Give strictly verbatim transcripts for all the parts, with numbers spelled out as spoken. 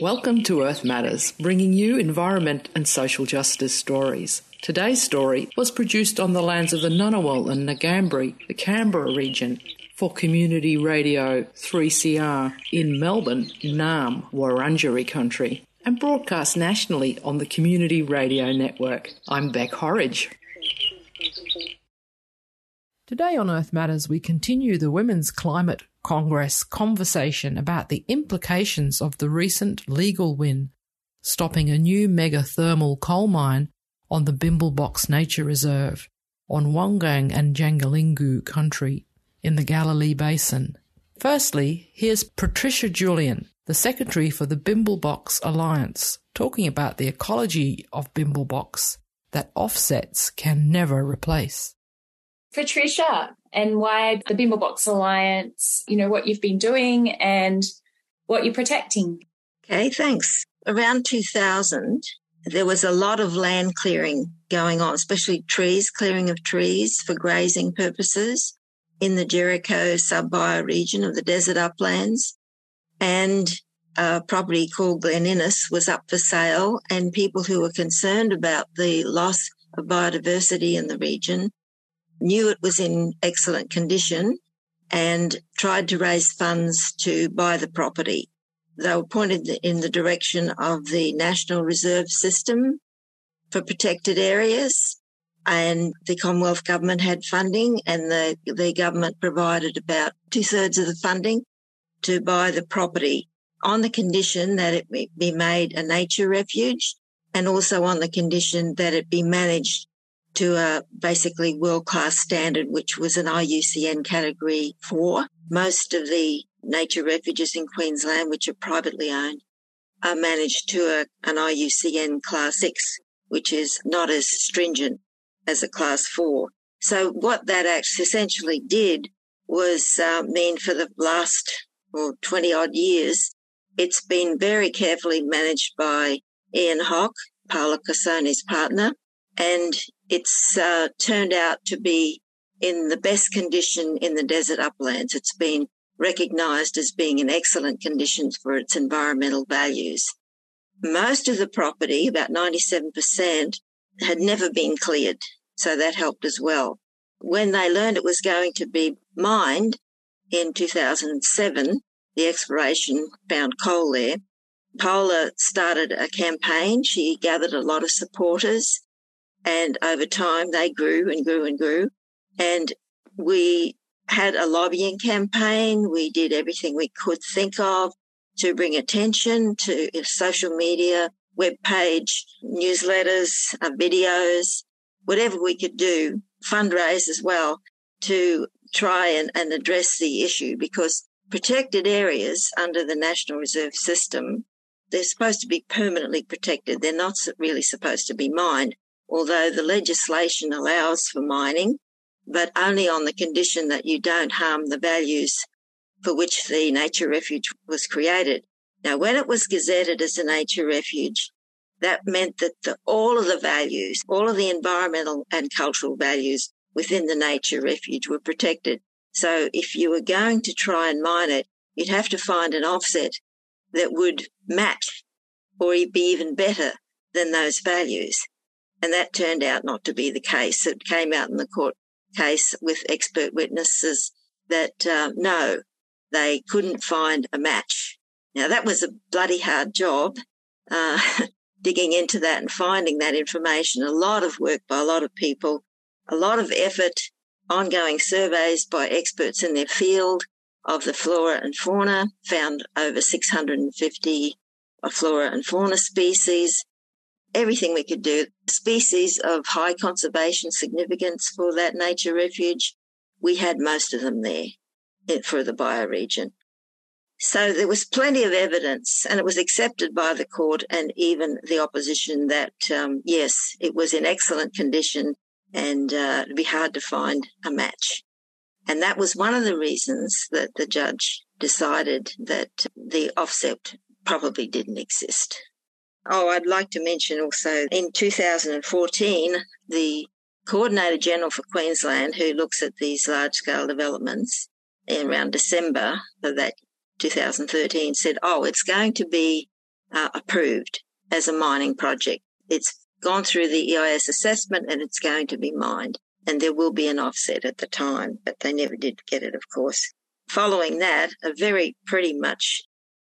Welcome to Earth Matters, bringing you environment and social justice stories. Today's story was produced on the lands of the Ngunnawal and Ngambri, the Canberra region, for Community Radio three C R in Melbourne, Naam, Wurundjeri country, and broadcast nationally on the Community Radio Network. I'm Bec Horridge. Today on Earth Matters, we continue the Women's Climate Congress conversation about the implications of the recent legal win, stopping a new mega thermal coal mine on the Bimblebox Nature Reserve on Wangang and Jangalingu country in the Galilee Basin. Firstly, here's Patricia Julian, the Secretary for the Bimblebox Alliance, talking about the ecology of Bimblebox that offsets can never replace. Patricia, and why the Bimblebox Alliance, you know, what you've been doing and what you're protecting. Okay, thanks. Around two thousand, there was a lot of land clearing going on, especially trees, clearing of trees for grazing purposes in the Jericho sub-bioregion of the desert uplands. And a property called Glen Innes was up for sale, and people who were concerned about the loss of biodiversity in the region knew it was in excellent condition and tried to raise funds to buy the property. They were pointed in the direction of the National Reserve System for protected areas, and the Commonwealth Government had funding, and the, the government provided about two-thirds of the funding to buy the property on the condition that it be made a nature refuge, and also on the condition that it be managed to a basically world-class standard, which was an I U C N category four. Most of the nature refuges in Queensland, which are privately owned, are managed to a, an I U C N class six, which is not as stringent as a class four. So what that actually essentially did was uh, mean for the last well, twenty-odd years, it's been very carefully managed by Ian Hawk, Paola Cosoni's partner, and it's uh, turned out to be in the best condition in the desert uplands. It's been recognised as being in excellent conditions for its environmental values. Most of the property, about ninety-seven percent, had never been cleared, so that helped as well. When they learned it was going to be mined in two thousand seven, the exploration found coal there. Paola started a campaign. She gathered a lot of supporters, and over time they grew and grew and grew. And we had a lobbying campaign. We did everything we could think of to bring attention to social media, web page, newsletters, videos, whatever we could do, fundraise as well, to try and, and address the issue, because protected areas under the National Reserve System, they're supposed to be permanently protected. They're not really supposed to be mined, although the legislation allows for mining, but only on the condition that you don't harm the values for which the nature refuge was created. Now, when it was gazetted as a nature refuge, that meant that the, all of the values, all of the environmental and cultural values within the nature refuge were protected. So if you were going to try and mine it, you'd have to find an offset that would match or be even better than those values. And that turned out not to be the case. It came out in the court case with expert witnesses that, uh, no, they couldn't find a match. Now, that was a bloody hard job, uh, digging into that and finding that information. A lot of work by a lot of people, a lot of effort, ongoing surveys by experts in their field of the flora and fauna, found over six hundred fifty flora and fauna species. Everything we could do, species of high conservation significance for that nature refuge, we had most of them there for the bioregion. So there was plenty of evidence, and it was accepted by the court and even the opposition that, um, yes, it was in excellent condition and uh, it'd be hard to find a match. And that was one of the reasons that the judge decided that the offset probably didn't exist. Oh, I'd like to mention also in two thousand fourteen, the Coordinator General for Queensland, who looks at these large-scale developments, in around December of that two thousand thirteen said, oh, it's going to be uh, approved as a mining project. It's gone through the E I S assessment and it's going to be mined. And there will be an offset at the time, but they never did get it, of course. Following that, a very pretty much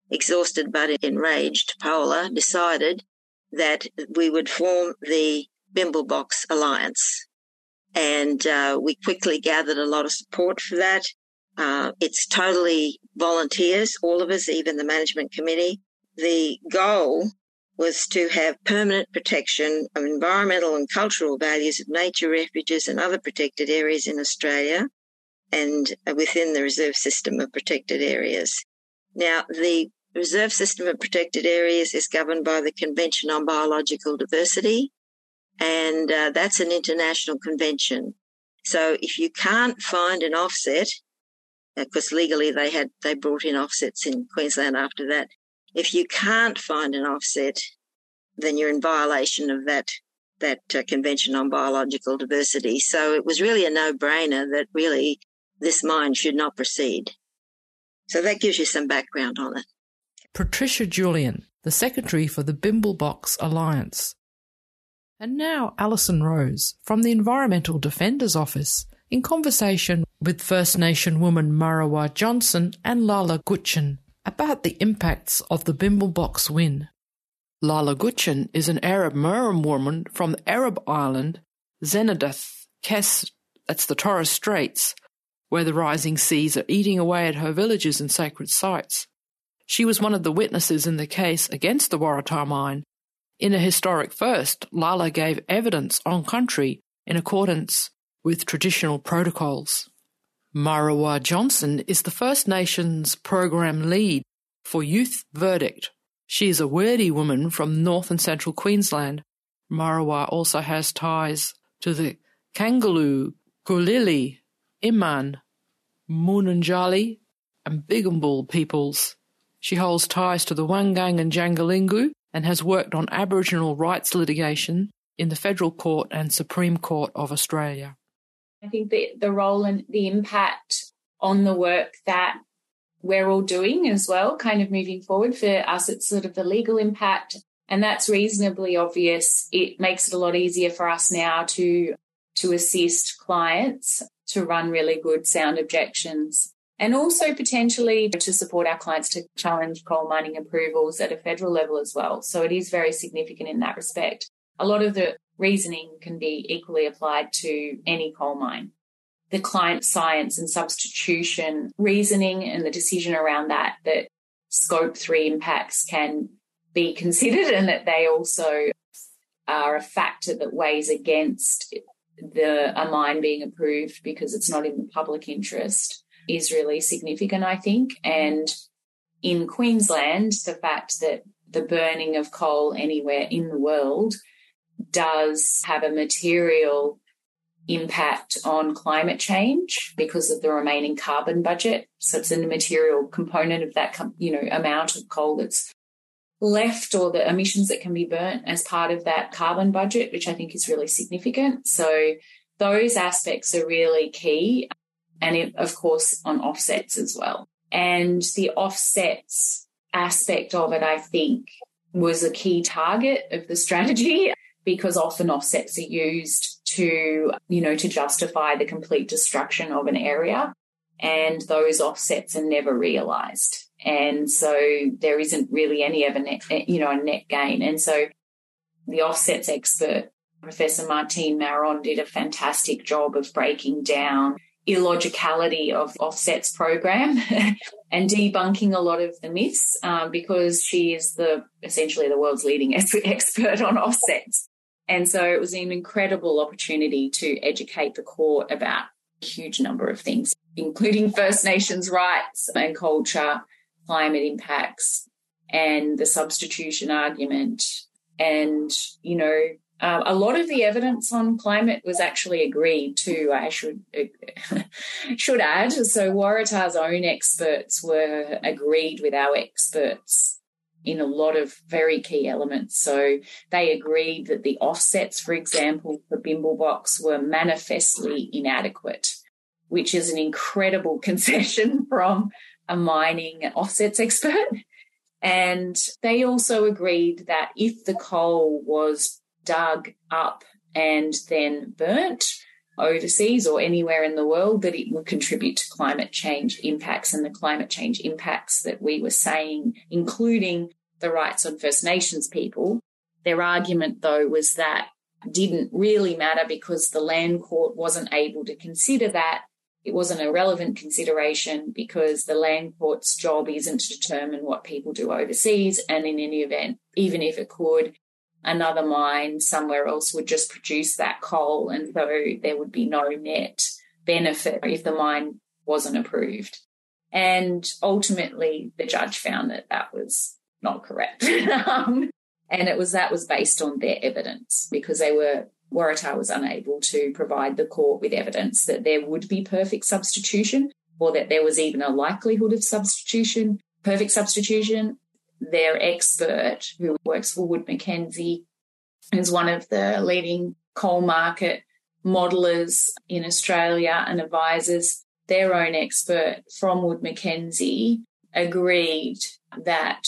exhausted but enraged Paola decided that we would form the Bimblebox Alliance. And uh, we quickly gathered a lot of support for that. Uh, it's totally volunteers, all of us, even the management committee. The goal was to have permanent protection of environmental and cultural values of nature refuges and other protected areas in Australia and within the Reserve System of Protected Areas. Now, the Reserve System of Protected Areas is governed by the Convention on Biological Diversity, and uh, that's an international convention. So if you can't find an offset, because uh, legally they had they brought in offsets in Queensland after that, if you can't find an offset, then you're in violation of that, that uh, Convention on Biological Diversity. So it was really a no-brainer that really this mine should not proceed. So that gives you some background on it. Patricia Julian, the Secretary for the Bimblebox Alliance. And now Alison Rose from the Environmental Defender's Office in conversation with First Nation woman Murrawah Johnson and Lala Gutchen about the impacts of the Bimblebox win. Lala Gutchen is an Erub Meuram woman from the Arab island Zenadth Kes, that's the Torres Straits, where the rising seas are eating away at her villages and sacred sites. She was one of the witnesses in the case against the Waratah mine. In a historic first, Lala gave evidence on country in accordance with traditional protocols. Murrawah Johnson is the First Nations program lead for Youth Verdict. She is a Werri woman from north and central Queensland. Murrawah also has ties to the Jangalingu, Gulili, Iman, Wurundjeri and Bigambul peoples. She holds ties to the Wangang and Jangalingu, and has worked on Aboriginal rights litigation in the Federal Court and Supreme Court of Australia. I think the, the role and the impact on the work that we're all doing as well, kind of moving forward, for us it's sort of the legal impact, and that's reasonably obvious. It makes it a lot easier for us now to, to assist clients to run really good sound objections. And also potentially to support our clients to challenge coal mining approvals at a federal level as well. So it is very significant in that respect. A lot of the reasoning can be equally applied to any coal mine. The client science and substitution reasoning and the decision around that, that scope three impacts can be considered and that they also are a factor that weighs against the a mine being approved because it's not in the public interest, is really significant, I think. And in Queensland, the fact that the burning of coal anywhere in the world does have a material impact on climate change because of the remaining carbon budget. So it's a material component of that, you know, amount of coal that's left or the emissions that can be burnt as part of that carbon budget, which I think is really significant. So those aspects are really key. And, it, of course, on offsets as well. And the offsets aspect of it, I think, was a key target of the strategy because often offsets are used to, you know, to justify the complete destruction of an area, and those offsets are never realised. And so there isn't really any of a net, you know, a net gain. And so the offsets expert, Professor Martine Maron, did a fantastic job of breaking down illogicality of the offsets program and debunking a lot of the myths um, because she is the essentially the world's leading expert on offsets. And so it was an incredible opportunity to educate the court about a huge number of things, including First Nations rights and culture, climate impacts and the substitution argument. And, you know, Um, a lot of the evidence on climate was actually agreed to, I should uh, should add. So Waratah's own experts were agreed with our experts in a lot of very key elements. So they agreed that the offsets, for example, for Bimblebox were manifestly inadequate, which is an incredible concession from a mining offsets expert, and they also agreed that if the coal was dug up and then burnt overseas or anywhere in the world, that it would contribute to climate change impacts, and the climate change impacts that we were saying, including the rights of First Nations people. Their argument, though, was that didn't really matter because the Land Court wasn't able to consider that. It wasn't a relevant consideration because the Land Court's job isn't to determine what people do overseas, and in any event, even if it could, another mine somewhere else would just produce that coal, and so there would be no net benefit if the mine wasn't approved. And ultimately, the judge found that that was not correct. um, and it was that was based on their evidence, because they were Waratah was unable to provide the court with evidence that there would be perfect substitution, or that there was even a likelihood of substitution, perfect substitution. Their expert, who works for Wood Mackenzie, is one of the leading coal market modellers in Australia and advisors. Their own expert from Wood Mackenzie agreed that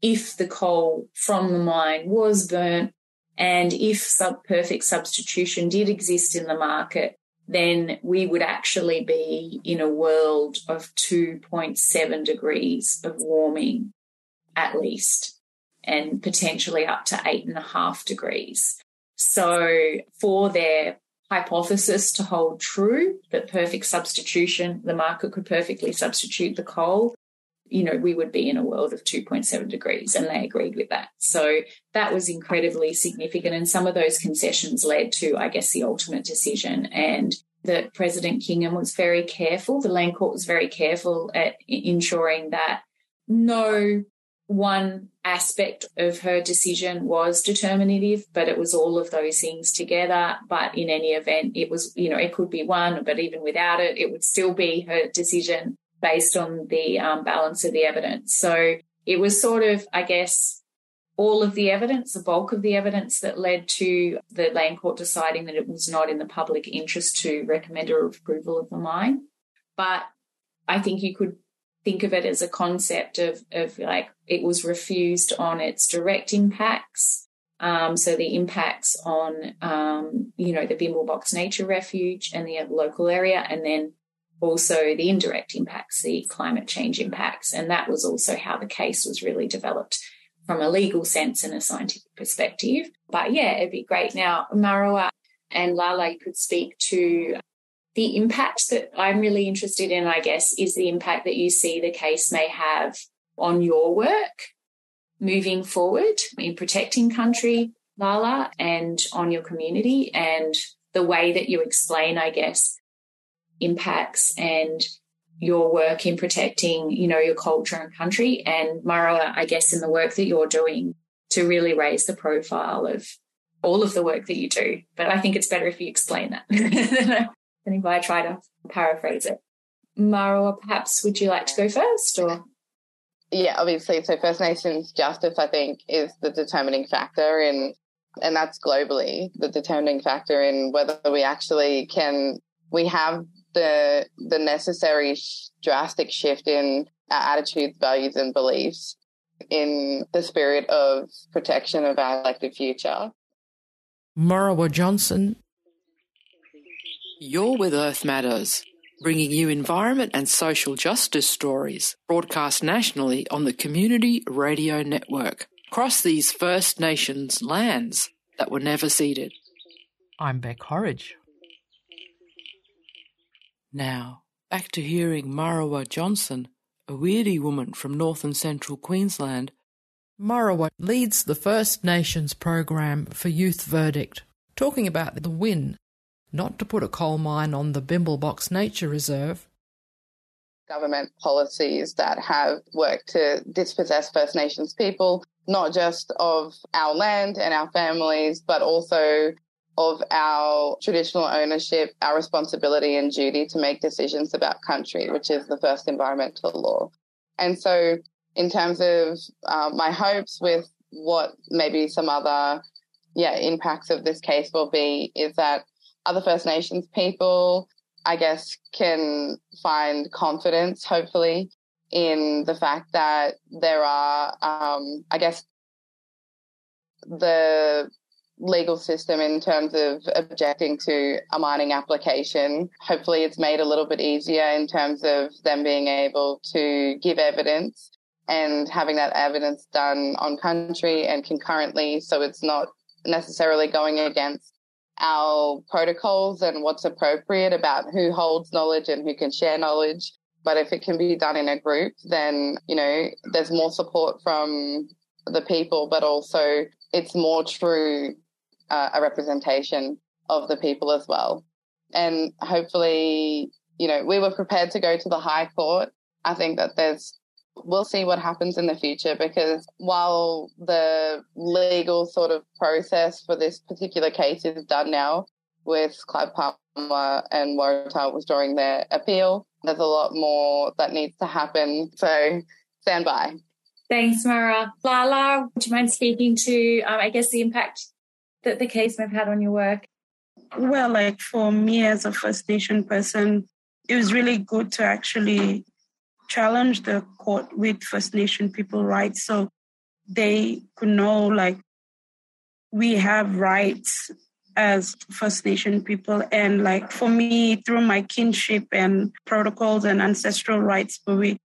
if the coal from the mine was burnt and if sub perfect substitution did exist in the market, then we would actually be in a world of two point seven degrees of warming at least, and potentially up to eight and a half degrees. So for their hypothesis to hold true, that perfect substitution, the market could perfectly substitute the coal, you know, we would be in a world of two point seven degrees, and they agreed with that. So that was incredibly significant, and some of those concessions led to, I guess, the ultimate decision, and that President Kingham was very careful, the Land Court was very careful at ensuring that no one aspect of her decision was determinative, but it was all of those things together. But in any event, it was, you know, it could be one, but even without it, it would still be her decision based on the um, balance of the evidence. So it was sort of, I guess, all of the evidence, the bulk of the evidence that led to the Land Court deciding that it was not in the public interest to recommend a approval of the mine. But I think you could think of it as a concept of, of like it was refused on its direct impacts. Um, so the impacts on, um, you know, the Bimblebox Nature Refuge and the local area, and then also the indirect impacts, the climate change impacts. And that was also how the case was really developed from a legal sense and a scientific perspective. But, yeah, it'd be great. Now, Murrawah and Lala could speak to the impact that I'm really interested in, I guess, is the impact that you see the case may have on your work moving forward in protecting country, Lala, and on your community, and the way that you explain, I guess, impacts and your work in protecting, you know, your culture and country, and Murrawah, I guess, in the work that you're doing to really raise the profile of all of the work that you do. But I think it's better if you explain that. And if I try to paraphrase it. Murrawah, perhaps would you like to go first? Or Yeah, obviously. So First Nations justice, I think, is the determining factor in, and that's globally, the determining factor in whether we actually can, we have the the necessary sh- drastic shift in our attitudes, values and beliefs in the spirit of protection of our collective future. Murrawah Johnson. You're with Earth Matters, bringing you environment and social justice stories broadcast nationally on the Community Radio Network across these First Nations lands that were never ceded. I'm Bec Horridge. Now, back to hearing Murrawah Johnson, a Wiradjuri woman from north and central Queensland. Murrawah leads the First Nations program for Youth Verdict, talking about the win not to put a coal mine on the Bimblebox Nature Reserve. Government policies that have worked to dispossess First Nations people, not just of our land and our families, but also of our traditional ownership, our responsibility and duty to make decisions about country, which is the first environmental law. And so in terms of uh, my hopes with what maybe some other yeah, impacts of this case will be is that other First Nations people, I guess, can find confidence, hopefully, in the fact that there are, um, I guess, the legal system in terms of objecting to a mining application. Hopefully it's made a little bit easier in terms of them being able to give evidence and having that evidence done on country and concurrently, so it's not necessarily going against our protocols and what's appropriate about who holds knowledge and who can share knowledge. But if it can be done in a group, then, you know, there's more support from the people, but also it's more true uh, a representation of the people as well. And hopefully, you know, we were prepared to go to the High Court. I think that there's, we'll see what happens in the future, because while the legal sort of process for this particular case is done now with Clive Palmer and Waratah withdrawing their appeal, there's a lot more that needs to happen. So stand by. Thanks, Murrawah. Lala, would you mind speaking to, um, I guess, the impact that the case may have had on your work? Well, like for me as a First Nation person, it was really good to actually challenge the court with First Nation people rights, so they could know, like, we have rights as First Nation people. And like for me, through my kinship and protocols and ancestral rights, but we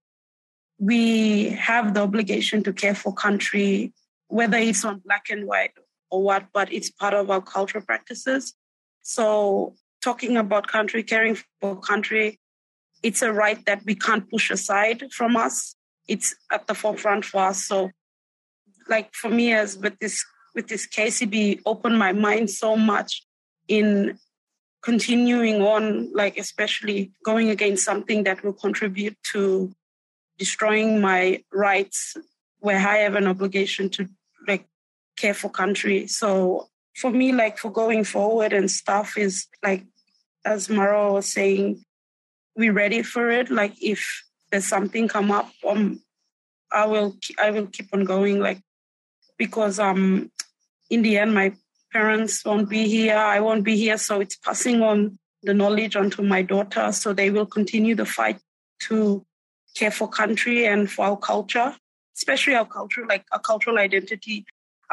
we have the obligation to care for country, whether it's on black and white or what, but it's part of our cultural practices. So talking about country, caring for country, it's a right that we can't push aside from us. It's at the forefront for us. So like for me, as with this with this case, it opened my mind so much in continuing on, like especially going against something that will contribute to destroying my rights, where I have an obligation to like care for country. So for me, like for going forward and stuff, is like, as Murrawah was saying, we're ready for it. Like if there's something come up, um, I will I will keep on going. Like because um, in the end, my parents won't be here. I won't be here. So it's passing on the knowledge onto my daughter. So they will continue the fight to care for country and for our culture, especially our culture, like our cultural identity.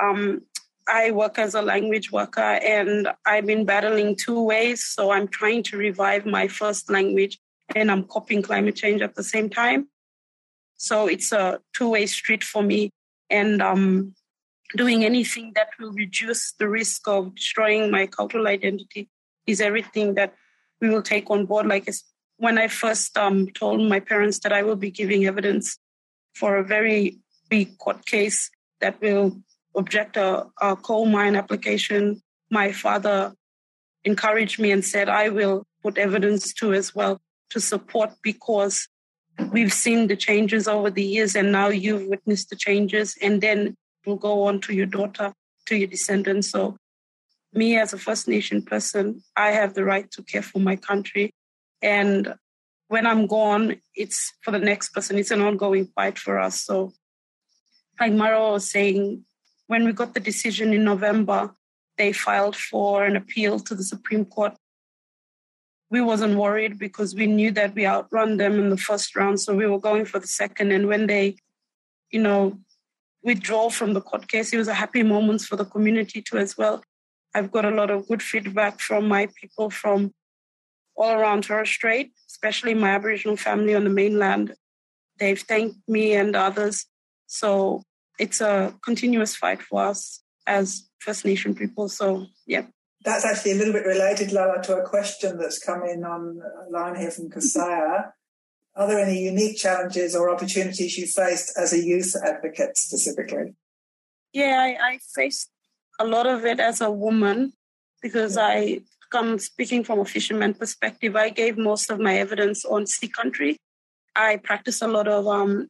Um, I work as a language worker and I've been battling two ways. So I'm trying to revive my first language and I'm copying climate change at the same time. So it's a two-way street for me. And um, doing anything that will reduce the risk of destroying my cultural identity is everything that we will take on board. Like it's, when I first um, told my parents that I will be giving evidence for a very big court case that will object a, a coal mine application, my father encouraged me and said, I will put evidence too as well to support, because we've seen the changes over the years and now you've witnessed the changes, and then we'll go on to your daughter, to your descendants. So me as a First Nation person, I have the right to care for my country. And when I'm gone, it's for the next person. It's an ongoing fight for us. So like Murrawah was saying, when we got the decision in November, they filed for an appeal to the Supreme Court. We wasn't worried because we knew that we outrun them in the first round. So we were going for the second. And when they, you know, withdraw from the court case, it was a happy moment for the community too as well. I've got a lot of good feedback from my people from all around Torres Strait, especially my Aboriginal family on the mainland. They've thanked me and others. So it's a continuous fight for us as First Nation people. So, yeah. That's actually a little bit related, Lala, to a question that's come in online here from Kasaya. Are there any unique challenges or opportunities you faced as a youth advocate specifically? Yeah, I, I faced a lot of it as a woman because yeah. I... Come speaking from a fisherman perspective, I gave most of my evidence on sea country. I practiced a lot of um,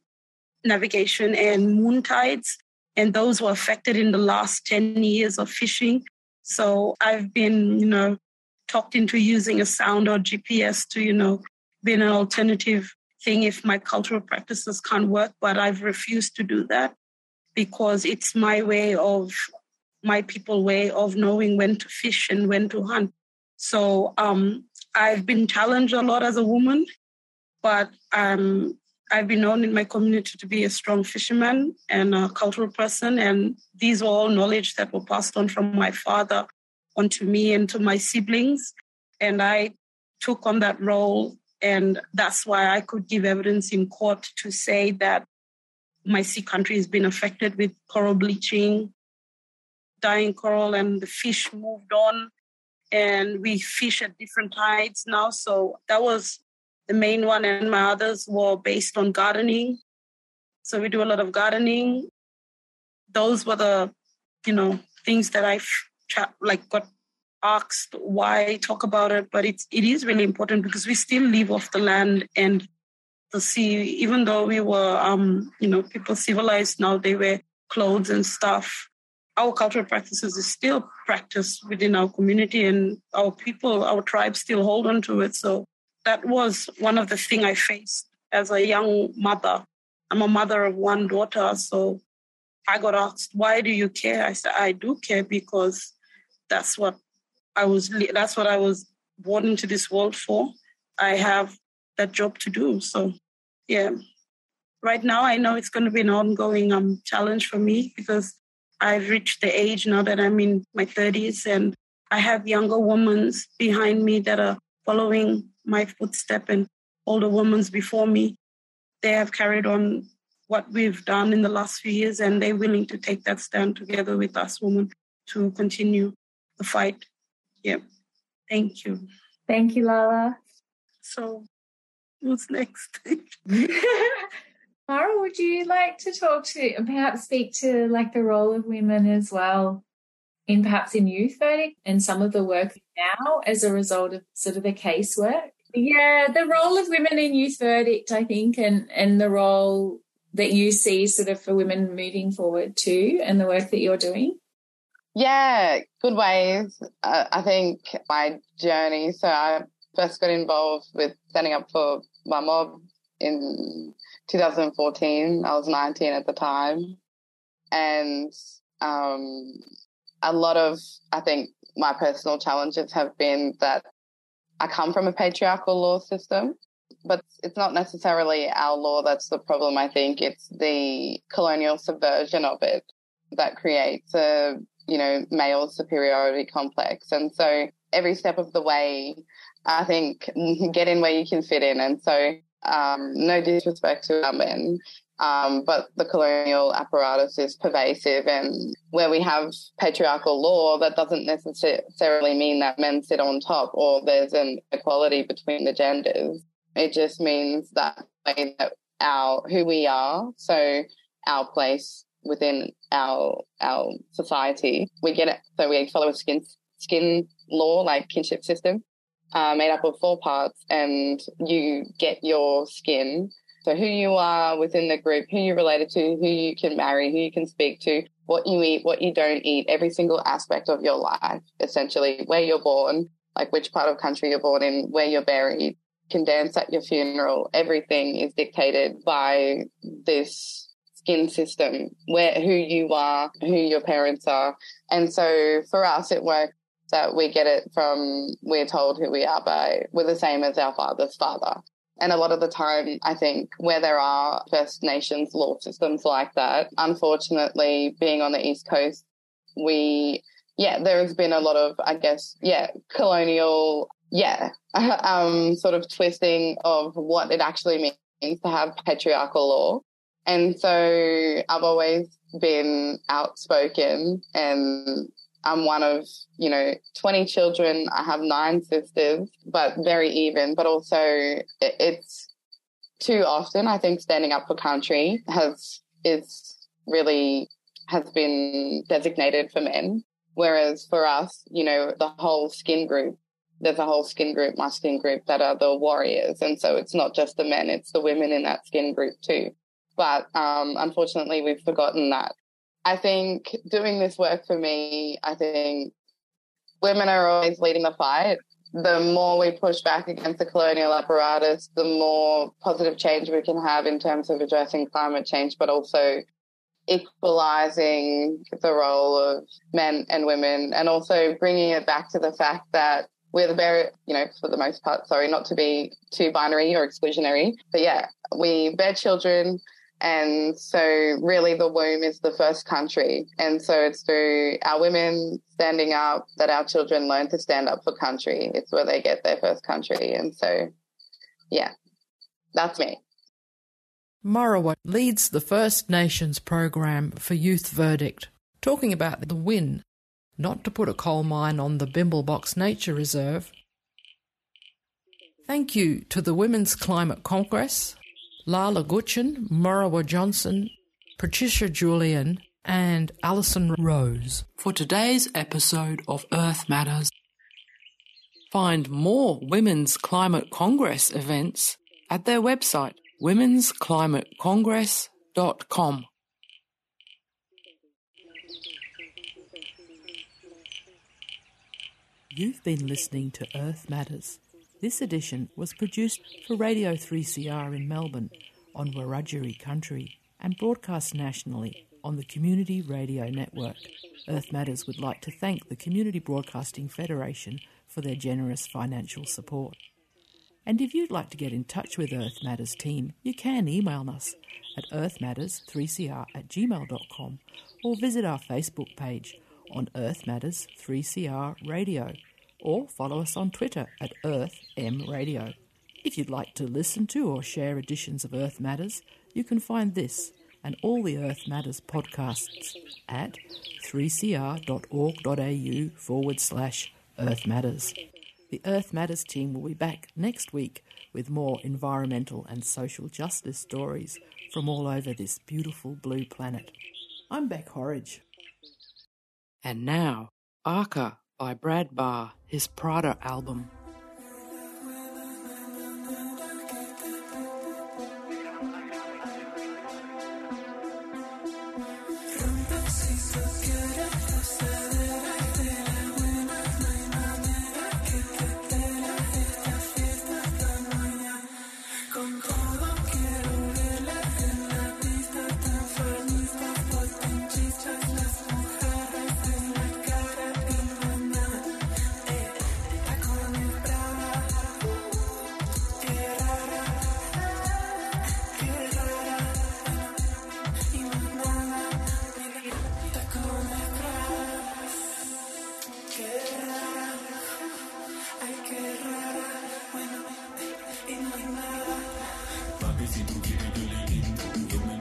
navigation and moon tides, and those were affected in the last ten years of fishing. So I've been, you know, talked into using a sound or G P S to, you know, be an alternative thing if my cultural practices can't work. But I've refused to do that because it's my way of, my people way of knowing when to fish and when to hunt. So um, I've been challenged a lot as a woman, but um, I've been known in my community to be a strong fisherman and a cultural person, and these were all knowledge that were passed on from my father onto me and to my siblings, and I took on that role, and that's why I could give evidence in court to say that my sea country has been affected with coral bleaching, dying coral, and the fish moved on, and we fish at different tides now, so that was the main one, and my others were based on gardening. So we do a lot of gardening. Those were the, you know, things that I've like got asked why talk about it, but it's, it is really important because we still live off the land and the sea. Even though we were, um, you know, people civilized now, they wear clothes and stuff. Our cultural practices is still practiced within our community, and our people, our tribe still hold on to it. So that was one of the things I faced as a young mother. I'm a mother of one daughter, so I got asked, why do you care? I said, I do care because that's what I was, that's what I was born into this world for. I have that job to do. So, yeah. Right now, I know it's going to be an ongoing um, challenge for me because I've reached the age now that I'm in my thirties, and I have younger women behind me that are following my footstep, and older women before me, they have carried on what we've done in the last few years, and they're willing to take that stand together with us women to continue the fight. Yeah. Thank you. Thank you, Lala. So what's next? Mara, would you like to talk to, perhaps speak to like the role of women as well in perhaps in Youth Verdict and some of the work now as a result of sort of the casework? Yeah, the role of women in Youth Verdict, I think, and, and the role that you see sort of for women moving forward too, and the work that you're doing. Yeah, good ways. Uh, I think my journey, so I first got involved with standing up for my mob in twenty fourteen. I was nineteen at the time. And um, a lot of, I think, my personal challenges have been that I come from a patriarchal law system, but it's not necessarily our law that's the problem, I think. It's the colonial subversion of it that creates a, you know, male superiority complex. And so every step of the way, I think, get in where you can fit in. And so um, no disrespect to our men, um, but the colonial apparatus is pervasive, and where we have patriarchal law, that doesn't necessarily mean that men sit on top or there's an equality between the genders. It just means that way that our who we are, so our place within our our society, we get it. So we follow a skin skin law, like kinship system, uh, made up of four parts, and you get your skin. So who you are within the group, who you're related to, who you can marry, who you can speak to, what you eat, what you don't eat, every single aspect of your life, essentially, where you're born, like which part of country you're born in, where you're buried, can dance at your funeral. Everything is dictated by this skin system, where who you are, who your parents are. And so for us, it works that we get it from, we're told who we are by, we're the same as our father's father. And a lot of the time, I think, where there are First Nations law systems like that, unfortunately, being on the East Coast, we, yeah, there has been a lot of, I guess, yeah, colonial, yeah, um, sort of twisting of what it actually means to have patriarchal law. And so I've always been outspoken, and I'm one of, you know, twenty children. I have nine sisters, but very even. But also it's too often, I think, standing up for country has is really has been designated for men. Whereas for us, you know, the whole skin group, there's a whole skin group, my skin group, that are the warriors. And so it's not just the men, it's the women in that skin group too. But um, unfortunately, we've forgotten that. I think doing this work for me, I think women are always leading the fight. The more we push back against the colonial apparatus, the more positive change we can have in terms of addressing climate change, but also equalising the role of men and women, and also bringing it back to the fact that we're the bearer, you know, for the most part, sorry, not to be too binary or exclusionary, but yeah, we bear children. And so really the womb is the first country. And so it's through our women standing up that our children learn to stand up for country. It's where they get their first country. And so, yeah, that's me. Murrawah leads the First Nations program for Youth Verdict, talking about the win not to put a coal mine on the Bimblebox Nature Reserve. Thank you to the Women's Climate Congress, Lala Gutchen, Murrawah Johnson, Patricia Julian and Alison Rose for today's episode of Earth Matters. Find more Women's Climate Congress events at their website womens climate congress dot com. You've been listening to Earth Matters. This edition was produced for Radio three C R in Melbourne on Wiradjuri country and broadcast nationally on the Community Radio Network. Earth Matters would like to thank the Community Broadcasting Federation for their generous financial support. And if you'd like to get in touch with Earth Matters team, you can email us at earth matters three c r at gmail dot com or visit our Facebook page on Earth Matters three C R Radio, or follow us on Twitter at Earth M Radio. If you'd like to listen to or share editions of Earth Matters, you can find this and all the Earth Matters podcasts at three c r dot org dot a u forward slash Earth Matters. The Earth Matters team will be back next week with more environmental and social justice stories from all over this beautiful blue planet. I'm Bec Horridge. And now, Arca by Brad Barr, his Prada album. Papi, si tú quieres, yo le quito.